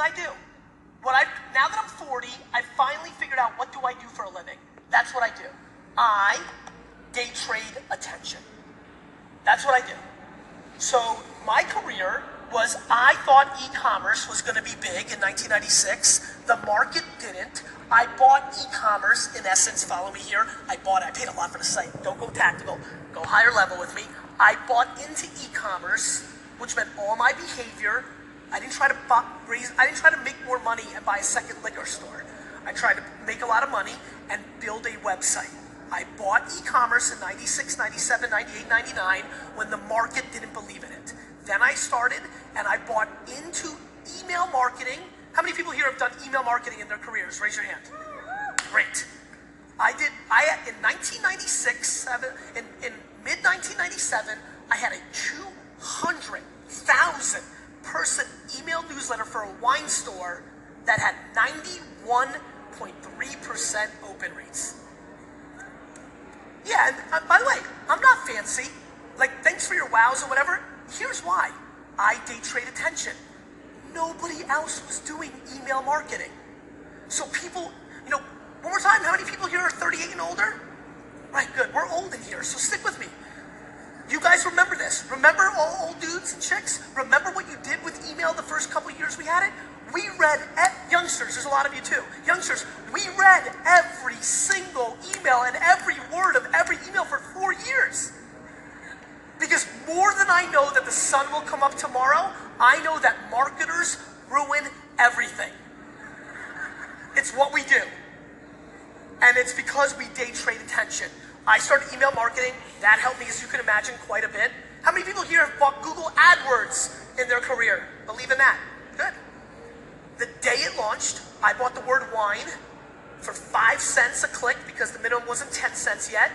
I do. Now that I'm 40, I finally figured out what do I do for a living. That's what I do. I day trade attention. That's what I do. So my career was, I thought e-commerce was going to be big in 1996. The market didn't. I bought e-commerce, in essence, follow me here. I paid a lot for the site. Don't go tactical. Go higher level with me. I bought into e-commerce, which meant all my behavior. I didn't try to make more money and buy a second liquor store. I tried to make a lot of money and build a website. I bought e-commerce in 96, 97, 98, 99 when the market didn't believe in it. Then I started and I bought into email marketing. How many people here have done email marketing in their careers? Raise your hand. Great. In 1997, I had a 200,000 person email newsletter for a wine store that had 91.3% open rates. Yeah, and by the way, I'm not fancy. Like, thanks for your wows or whatever. Here's why. I day trade attention. Nobody else was doing email marketing. So people, one more time, how many people here are 38 and older? Right, good. We're old in here, so stick with me. You guys remember this. Remember all old dudes and chicks? Remember what you did with email the first couple years we had it? We read, youngsters, there's a lot of you too. Youngsters, we read every single email and every word of every email for 4 years. Because more than I know that the sun will come up tomorrow, I know that marketers ruin everything. It's what we do. And it's because we day trade attention. I started email marketing. That helped me, as you can imagine, quite a bit. How many people here have bought Google AdWords in their career? Believe in that. Good. The day it launched, I bought the word wine for 5 cents a click because the minimum wasn't 10 cents yet.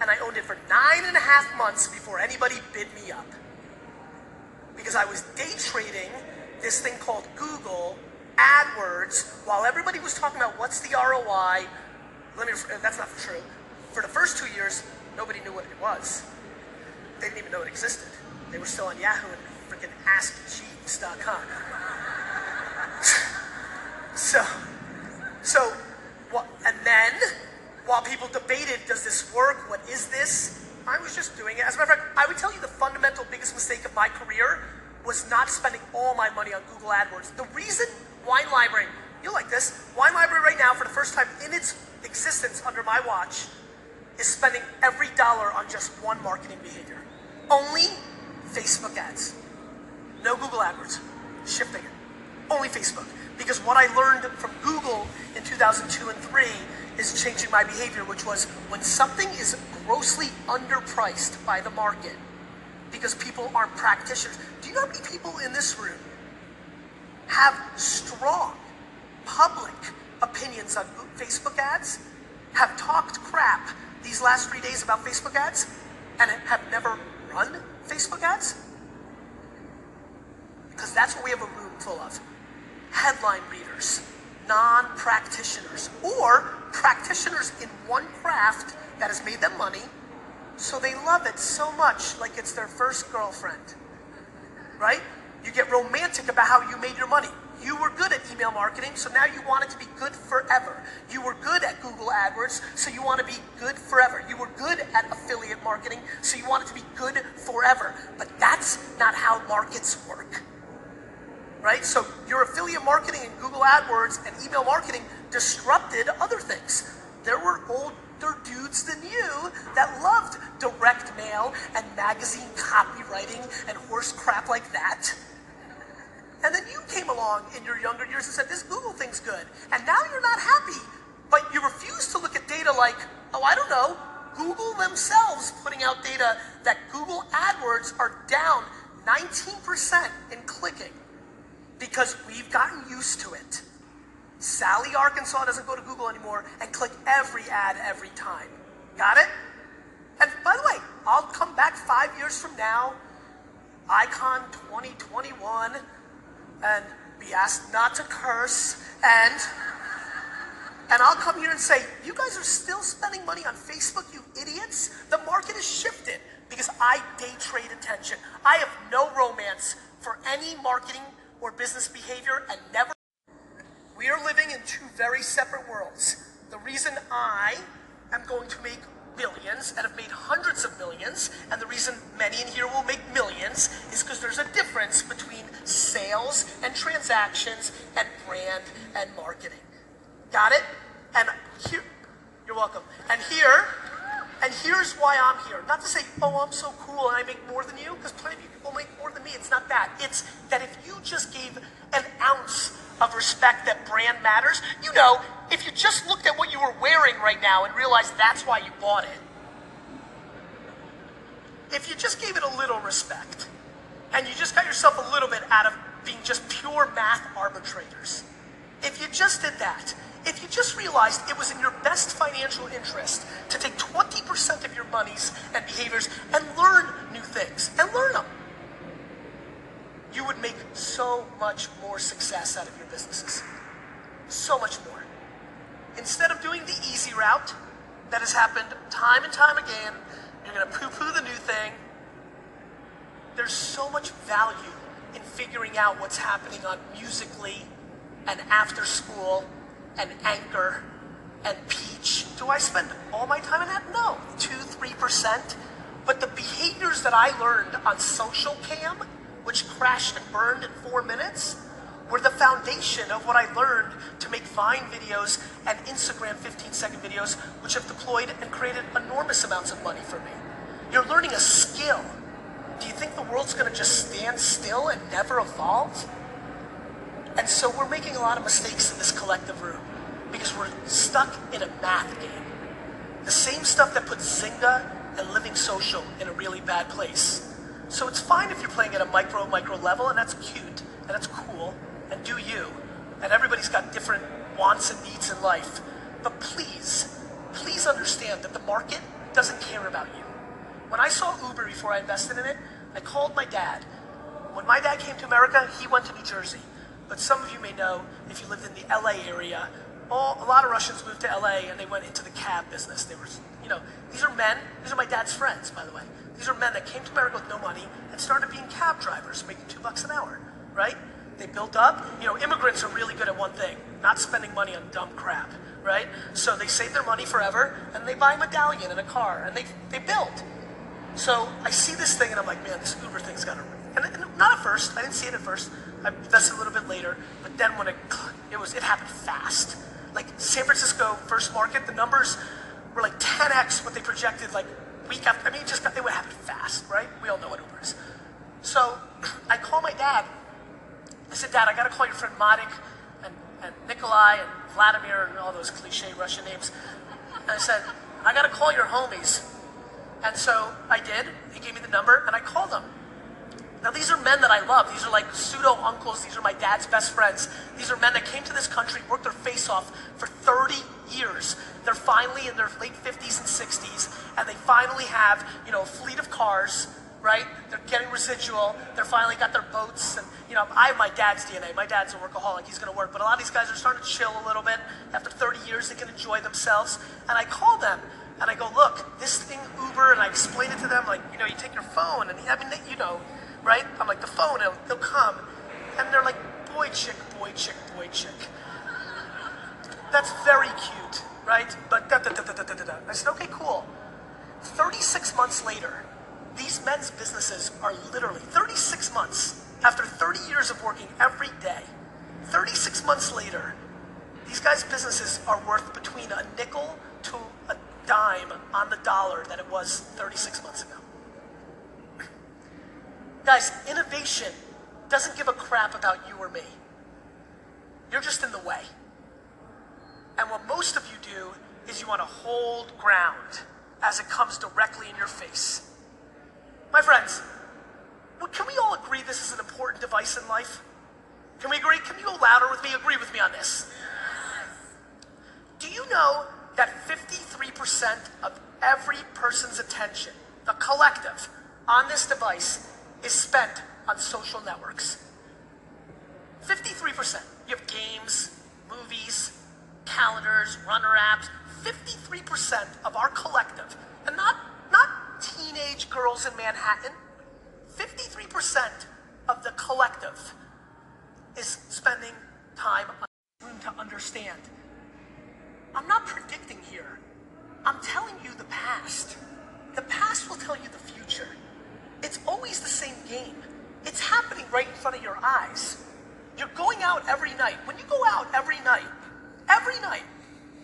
And I owned it for 9.5 months before anybody bid me up. Because I was day trading this thing called Google AdWords while everybody was talking about what's the ROI. That's not true. For the first 2 years, nobody knew what it was. They didn't even know it existed. They were still on Yahoo and freaking AskJeeves.com. And then, while people debated, does this work? What is this? I was just doing it. As a matter of fact, I would tell you the fundamental biggest mistake of my career was not spending all my money on Google AdWords. The reason Wine Library, you'll like this, Wine Library right now, for the first time in its existence under my watch, is spending every dollar on just one marketing behavior. Only Facebook ads. No Google AdWords. Shifting it. Only Facebook. Because what I learned from Google in 2002 and 3 is changing my behavior, which was when something is grossly underpriced by the market, because people aren't practitioners. Do you know how many people in this room have strong public opinions on Facebook ads, have talked crap these last 3 days about Facebook ads, and have never run Facebook ads? Because that's what we have a room full of. Headline readers, non-practitioners, or practitioners in one craft that has made them money, so they love it so much like it's their first girlfriend, right? You get romantic about how you made your money. You were good at email marketing, so now you want it to be good forever. You were good at Google AdWords, so you want to be good forever. You were good at affiliate marketing, so you want it to be good forever. But that's not how markets work. Right? So your affiliate marketing and Google AdWords and email marketing disrupted other things. There were older dudes than you that loved direct mail and magazine copywriting and horse crap like that. And then you came along in your younger years and said, this Google thing's good. And now you're not happy, but you refuse to look at data like, oh, I don't know, Google themselves putting out data that Google AdWords are down 19% in clicking. Because we've gotten used to it. Sally, Arkansas doesn't go to Google anymore and click every ad every time. Got it? And by the way, I'll come back 5 years from now, Icon 2021, and be asked not to curse, and I'll come here and say, you guys are still spending money on Facebook, you idiots. The market has shifted because I day trade attention. I have no romance for any marketing or business behavior and never very separate worlds. The reason I am going to make billions and have made hundreds of millions, and the reason many in here will make millions, is because there's a difference between sales and transactions and brand and marketing. Got it? And here, you're welcome. And here's why I'm here. Not to say, oh, I'm so cool and I make more than you, because plenty of people make more than me. It's not that. It's that if you just gave an ounce of respect that brand matters, you know, if you just looked at what you were wearing right now and realized that's why you bought it, if you just gave it a little respect, and you just got yourself a little bit out of being just pure math arbitrators, if you just did that, if you just realized it was in your best financial interest to take 20% of your monies and behaviors and learn new things, and learn them, you would make so much more success out of your businesses. So much more. Instead of doing the easy route that has happened time and time again, you're gonna poo-poo the new thing. There's so much value in figuring out what's happening on Musical.ly and After School and Anchor and Peach. Do I spend all my time in that? No, 2-3%. But the behaviors that I learned on Social Cam, which crashed and burned in 4 minutes, were the foundation of what I learned to make Vine videos and Instagram 15-second videos, which have deployed and created enormous amounts of money for me. You're learning a skill. Do you think the world's gonna just stand still and never evolve? And so we're making a lot of mistakes in this collective room because we're stuck in a math game. The same stuff that puts Zynga and Living Social in a really bad place. So it's fine if you're playing at a micro level, and that's cute, and that's cool, and do you. And everybody's got different wants and needs in life. But please, please understand that the market doesn't care about you. When I saw Uber before I invested in it, I called my dad. When my dad came to America, he went to New Jersey. But some of you may know, if you lived in the LA area, a lot of Russians moved to LA and they went into the cab business. They were, you know, these are men, these are my dad's friends, by the way. These are men that came to America with no money and started being cab drivers, making $2 an hour, right? They built up. You know, immigrants are really good at one thing, not spending money on dumb crap, right? So they save their money forever, and they buy a medallion and a car, and they build. So I see this thing, and I'm like, man, this Uber thing's got to... And not at first. I didn't see it at first. I invested a little bit later, but then when it happened fast. Like, San Francisco first market, the numbers were like 10x what they projected, like, week after. I mean, it would happen fast, right? We all know what Uber is. So I call my dad. I said, Dad, I got to call your friend Madik and Nikolai and Vladimir and all those cliche Russian names. And I said, I got to call your homies. And so I did. He gave me the number, and I called them. Now, these are men that I love. These are like pseudo-uncles. These are my dad's best friends. These are men that came to this country, worked their face off for 30 years. They're finally in their late 50s and 60s, and they finally have, you know, a fleet of cars, right? They're getting residual. They're finally got their boats, and, you know, I have my dad's DNA. My dad's a workaholic. He's going to work. But a lot of these guys are starting to chill a little bit. After 30 years, they can enjoy themselves. And I call them. And I go, look, this thing, Uber, and I explain it to them, like, you know, you take your phone, and I mean, you know, right? I'm like, the phone, they'll come. And they're like, boy, chick, boy, chick, boy, chick. That's very cute, right? But da-da-da-da-da-da-da. I said, okay, cool. 36 months later, these men's businesses are literally, 36 months, after 30 years of working every day, 36 months later, these guys' businesses are worth between a nickel to a dime on the dollar that it was 36 months ago. Guys, innovation doesn't give a crap about you or me. You're just in the way. And what most of you do is you want to hold ground as it comes directly in your face. My friends, can we all agree this is an important device in life? Can we agree? Can you go louder with me? Agree with me on this. Do you know that 53% of every person's attention, the collective, on this device is spent on social networks? 53%. You have games, movies, calendars, runner apps. 53% of our collective, and not teenage girls in Manhattan, 53% of the collective is spending time on room to understand I'm not predicting here. I'm telling you the past. The past will tell you the future. It's always the same game. It's happening right in front of your eyes. You're going out every night. When you go out every night,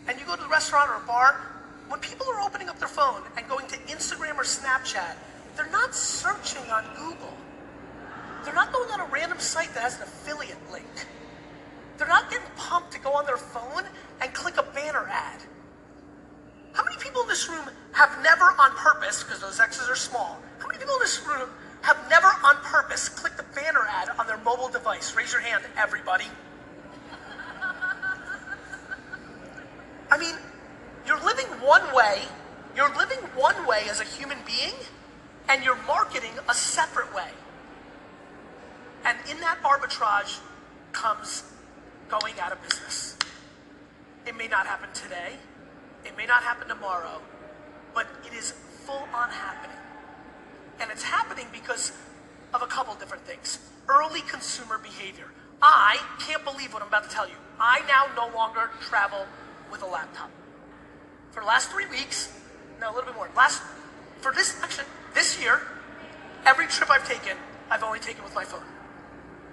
and you go to a restaurant or a bar, when people are opening up their phone and going to Instagram or Snapchat, they're not searching on Google. They're not going on a random site that has an affiliate link. They're not getting pumped to go on their phone and click a banner ad. How many people in this room have never on purpose, because those X's are small, how many people in this room have never on purpose clicked a banner ad on their mobile device? Raise your hand, everybody. I mean, you're living one way, as a human being, and you're marketing a separate way. And in that arbitrage comes going out of business. It may not happen today, it may not happen tomorrow, but it is full on happening. And it's happening because of a couple different things. Early consumer behavior. I can't believe what I'm about to tell you. I now no longer travel with a laptop. For the last 3 weeks, no, a little bit more. This year, every trip I've taken, I've only taken with my phone.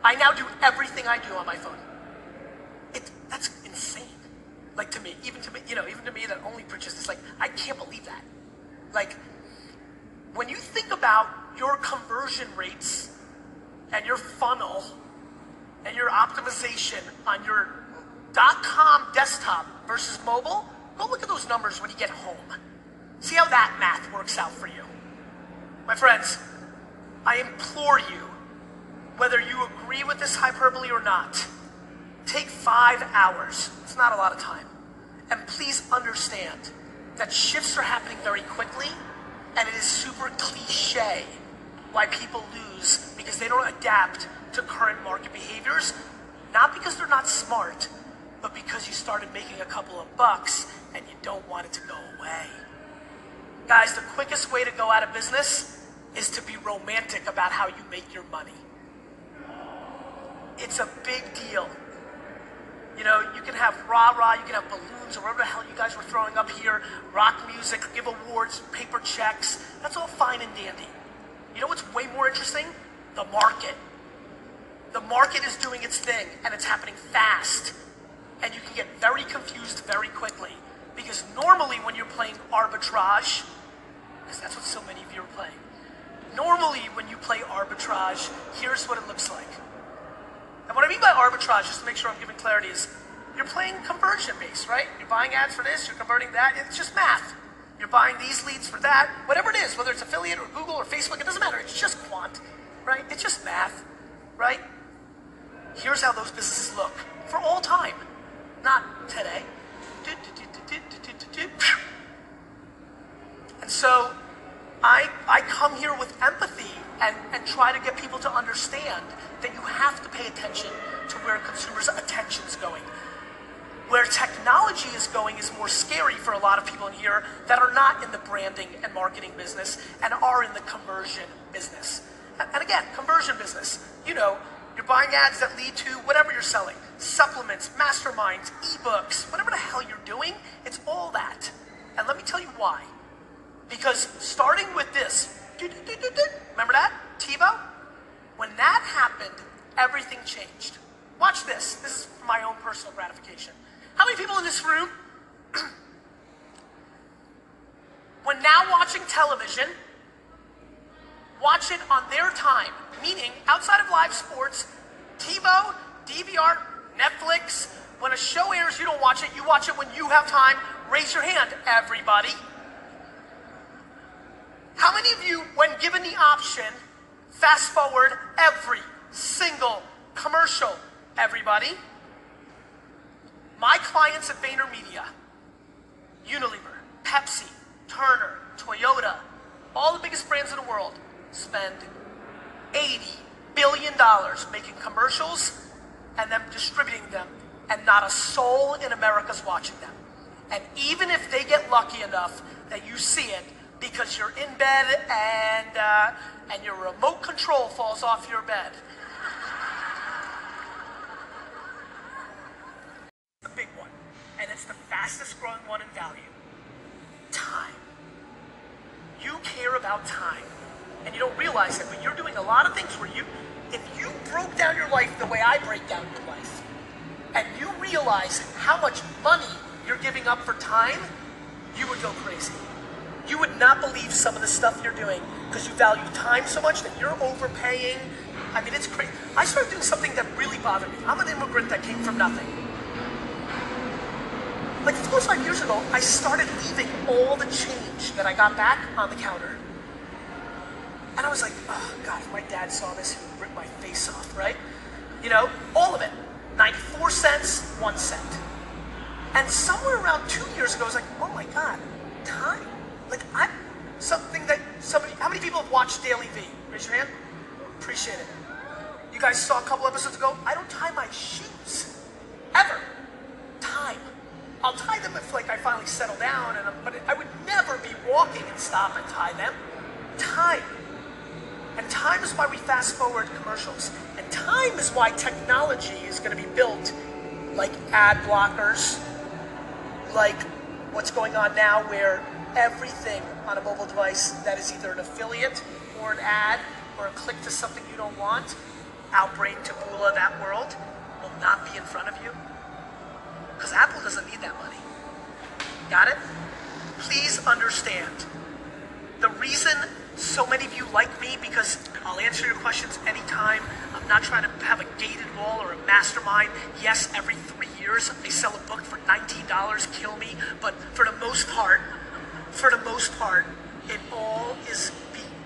I now do everything I do on my phone. That's insane. Like to me, even to me that only purchased this, like, I can't believe that. Like, when you think about your conversion rates and your funnel and your optimization on your .com desktop versus mobile, go look at those numbers when you get home. See how that math works out for you. My friends, I implore you, whether you agree with this hyperbole or not, take 5 hours. It's not a lot of time. And please understand that shifts are happening very quickly, and it is super cliche why people lose, because they don't adapt to current market behaviors, not because they're not smart, but because you started making a couple of bucks and you don't want it to go away. Guys, the quickest way to go out of business is to be romantic about how you make your money. It's a big deal. You know, you can have rah-rah, you can have balloons, or whatever the hell you guys were throwing up here, rock music, give awards, paper checks. That's all fine and dandy. You know what's way more interesting? The market. The market is doing its thing, and it's happening fast. And you can get very confused very quickly. Because normally when you're playing arbitrage, because that's what so many of you are playing, normally when you play arbitrage, here's what it looks like. And what I mean by arbitrage, just to make sure I'm giving clarity, is you're playing conversion based, right? You're buying ads for this, you're converting that, it's just math. You're buying these leads for that, whatever it is, whether it's affiliate or Google or Facebook, it doesn't matter, it's just quant, right? It's just math, right? Here's how those businesses look for all time, not today. And so I come here with empathy and try to get people to understand that you have to pay attention to where consumers' attention is going. Where technology is going is more scary for a lot of people in here that are not in the branding and marketing business and are in the conversion business. And again, conversion business, you know, you're buying ads that lead to whatever you're selling. Supplements, masterminds, ebooks, whatever the hell you're doing, it's all that. And let me tell you why. Because starting with this, remember that? TiVo? When that happened, everything changed. Watch this. This is for my own personal gratification. How many people in this room, when now watching television, watch it on their time, meaning outside of live sports, TiVo, DVR, Netflix, when a show airs, you don't watch it, you watch it when you have time. Raise your hand, everybody. How many of you, when given the option, fast forward every single commercial? Everybody? My clients at VaynerMedia, Unilever, Pepsi, Turner, Toyota, all the biggest brands in the world, spend $80 billion making commercials and then distributing them, and not a soul in America's watching them. And even if they get lucky enough that you see it because you're in bed and your remote control falls off your bed. A big one, and it's the fact fastest growing one in value. Time. You care about time. And you don't realize it, but you're doing a lot of things where you, if you broke down your life the way I break down your life, and you realize how much money you're giving up for time, you would go crazy. You would not believe some of the stuff you're doing because you value time so much that you're overpaying. I mean, it's crazy. I started doing something that really bothered me. I'm an immigrant that came from nothing. Like 4 or 5 years ago, I started leaving all the change that I got back on the counter. And I was like, oh God, if my dad saw this, he would rip my face off, right? You know, all of it. 94 cents, 1 cent. And somewhere around 2 years ago, I was like, oh my God, time. Like I'm something that somebody, how many people have watched Daily V? Raise your hand. Appreciate it. You guys saw a couple episodes ago, I don't tie my shoes, ever. Time. I'll tie them if like I finally settle down, and but I would never be walking and stop and tie them. Time. And time is why we fast forward commercials. And time is why technology is going to be built like ad blockers, like what's going on now where everything on a mobile device that is either an affiliate or an ad or a click to something you don't want, Outbrain, Taboola, that world, will not be in front of you. Because Apple doesn't need that money. Got it? Please understand. The reason so many of you like me, because I'll answer your questions anytime. I'm not trying to have a gated wall or a mastermind. Yes, every 3 years they sell a book for $19, kill me. But for the most part, it all is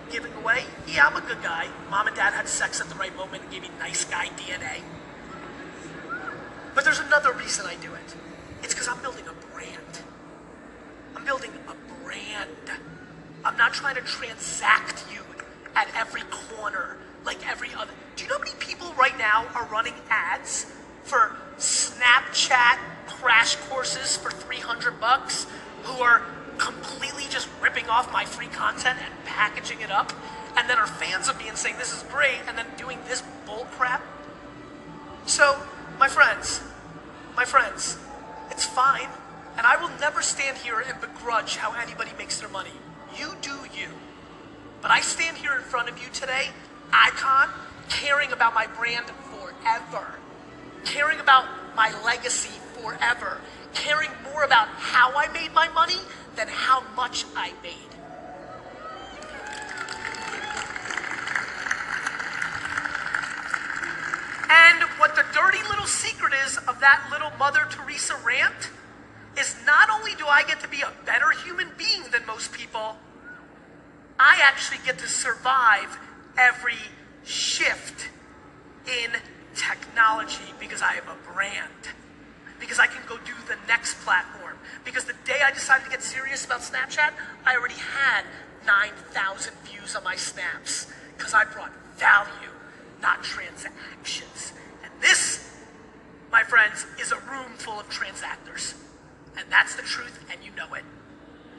giving away. Yeah, I'm a good guy. Mom and dad had sex at the right moment and gave me nice guy DNA. But there's another reason I do it. It's because I'm building a brand. I'm building a brand. I'm not trying to transact you at every corner like every other. Do you know how many people right now are running ads for Snapchat crash courses for $300 who are completely just ripping off my free content and packaging it up and then are fans of me and saying this is great and then doing this bull crap? So my friends, it's fine. And I will never stand here and begrudge how anybody makes their money. You do you. But I stand here in front of you today, icon, caring about my brand forever. Caring about my legacy forever. Caring more about how I made my money than how much I made. And what the dirty little secret is of that little Mother Teresa rant is not only do I get to be a better human being than most people, I actually get to survive every shift in technology because I have a brand, because I can go do the next platform, because the day I decided to get serious about Snapchat, I already had 9,000 views on my snaps because I brought value, not transactions. And this, my friends, is a room full of transactors. And that's the truth, and you know it.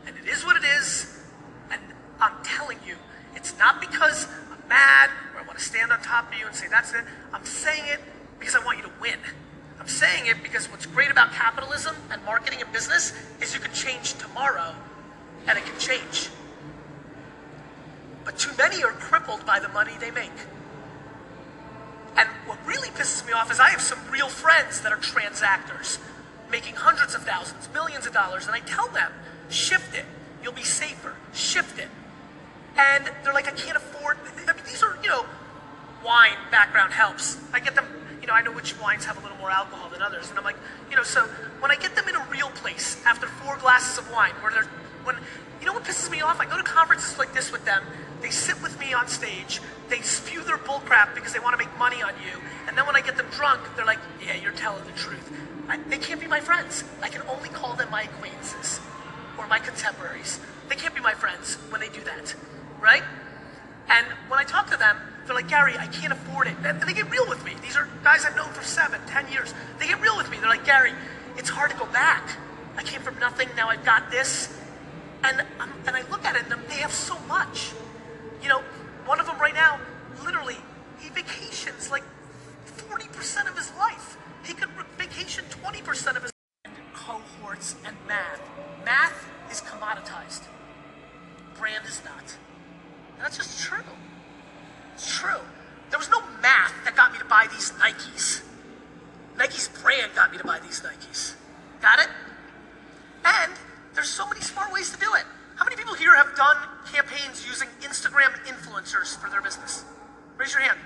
And it is what it is, and I'm telling you, it's not because I'm mad or I want to stand on top of you and say that's it. I'm saying it because I want you to win. I'm saying it because what's great about capitalism and marketing and business is you can change tomorrow, and it can change. But too many are crippled by the money they make. And what really pisses me off is I have some real friends that are transactors, making hundreds of thousands, millions of dollars, and I tell them, shift it, you'll be safer, shift it. And they're like, I can't afford, I mean, these are, you know, wine background helps. I get them, you know, I know which wines have a little more alcohol than others, and I'm like, you know, so when I get them in a real place after 4 glasses of wine, where they're, when, you know what pisses me off? I go to conferences like this with them, they sit with me on stage, they spew their bullcrap because they want to make money on you, and then when I get them drunk, they're like, yeah, you're telling the truth. They can't be my friends. I can only call them my acquaintances or my contemporaries. They can't be my friends when they do that, right? And when I talk to them, they're like, Gary, I can't afford it. And they get real with me. These are guys I've known for 7, 10 years. They get real with me. They're like, Gary, it's hard to go back. I came from nothing, now I've got this. And I look at it and they have so much. You know, one of them right now, literally, he vacations like 40% of his life. He could vacation 20% of his cohorts and Nike's brand got me to buy these Nikes. Got it? And there's so many smart ways to do it. How many people here have done campaigns using Instagram influencers for their business? Raise your hand.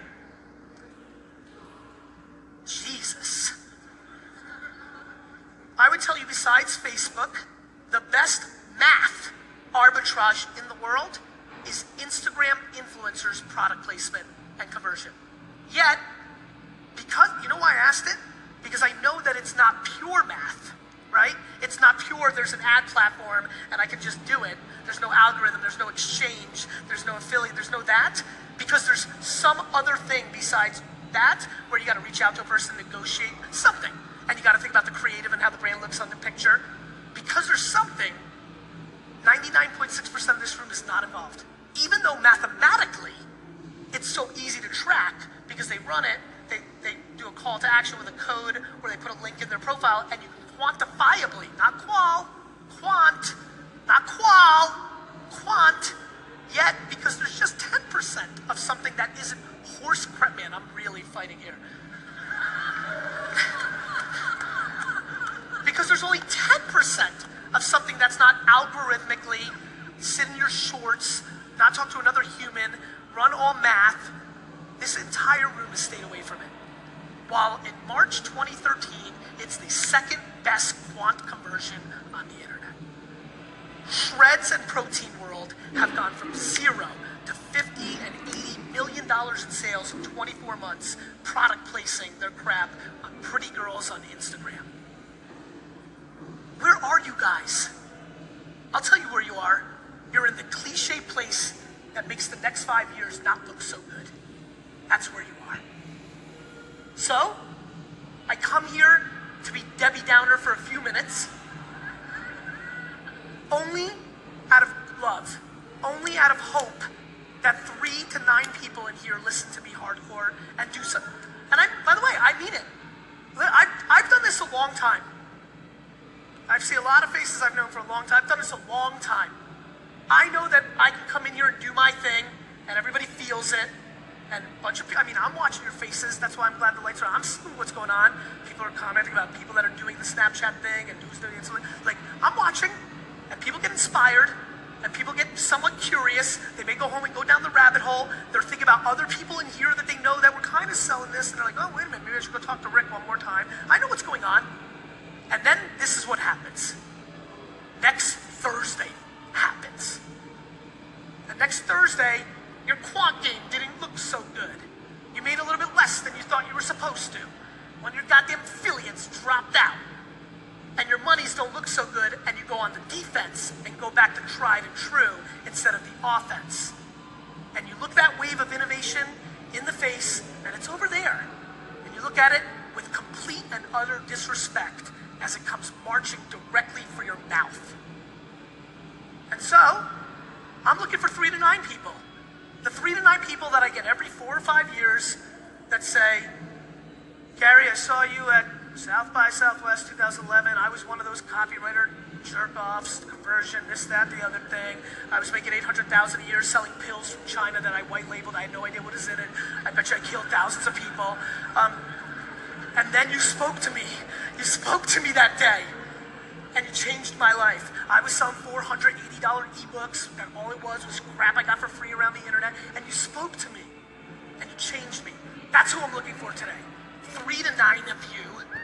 Jesus. I would tell you, besides Facebook, the best math arbitrage in the world is Instagram influencers, product placement, and conversion. Yet, because, you know why I asked it? Because I know that it's not pure math, right? It's not pure, there's an ad platform and I can just do it. There's no algorithm, there's no exchange, there's no affiliate, there's no that, because there's some other thing besides that where you gotta reach out to a person, negotiate something. And you gotta think about the creative and how the brand looks on the picture. Because there's something, 99.6% of this room is not involved. Even though mathematically, it's so easy to track because they run it, they do a call to action with a code or they put a link in their profile and you can quantifiably, not qual, quant, yet because there's just 10% of something that isn't horse crap. Man, I'm really fighting here. Because there's only 10% of something that's not algorithmically, sit in your shorts, not talk to another human, run all math. This entire room has stayed away from it. While in March 2013, it's the second best quant conversion on the internet. Shreds and Protein World have gone from zero to $50 and $80 million in sales in 24 months, product placing their crap on pretty girls on Instagram. Where are you guys? I'll tell you where you are. You're in the cliche place that makes the next 5 years not look so good. That's where you are. So, I come here to be Debbie Downer for a few minutes, only out of love, only out of hope that 3 to 9 people in here listen to me hardcore and do something. And by the way, I mean it. I've done this a long time. I've seen a lot of faces I've known for a long time. I've done this a long time. I know that I can come in here and do my thing, and everybody feels it. And a bunch of people, I mean, I'm watching your faces. That's why I'm glad the lights are on. I'm seeing what's going on. People are commenting about people that are doing the Snapchat thing and who's doing it. Like, I'm watching, and people get inspired, and people get somewhat curious. They may go home and go down the rabbit hole. They're thinking about other people in here that they know that were kind of selling this, and they're like, oh, wait a minute, maybe I should go talk to Rick one more time. I know what's going on. And then this is what happens. Next Thursday happens. And next Thursday, your quant game didn't look so good. You made a little bit less than you thought you were supposed to. One of your goddamn affiliates dropped out. And your monies don't look so good, and you go on the defense and go back to tried and true instead of the offense. And you look that wave of innovation in the face, and it's over there. And you look at it with complete and utter disrespect as it comes marching directly for your mouth. And so, I'm looking for 3 to 9 people. The 3 to 9 people that I get every 4 or 5 years that say, Gary, I saw you at South by Southwest 2011. I was one of those copywriter jerk-offs, conversion, this, that, the other thing. I was making $800,000 a year selling pills from China that I white-labeled. I had no idea what is in it. I bet you I killed thousands of people. And then you spoke to me. You spoke to me that day. And it changed my life. I was selling $480 ebooks, and all it was crap I got for free around the internet, and you spoke to me, and you changed me. That's who I'm looking for today. 3 to 9 of you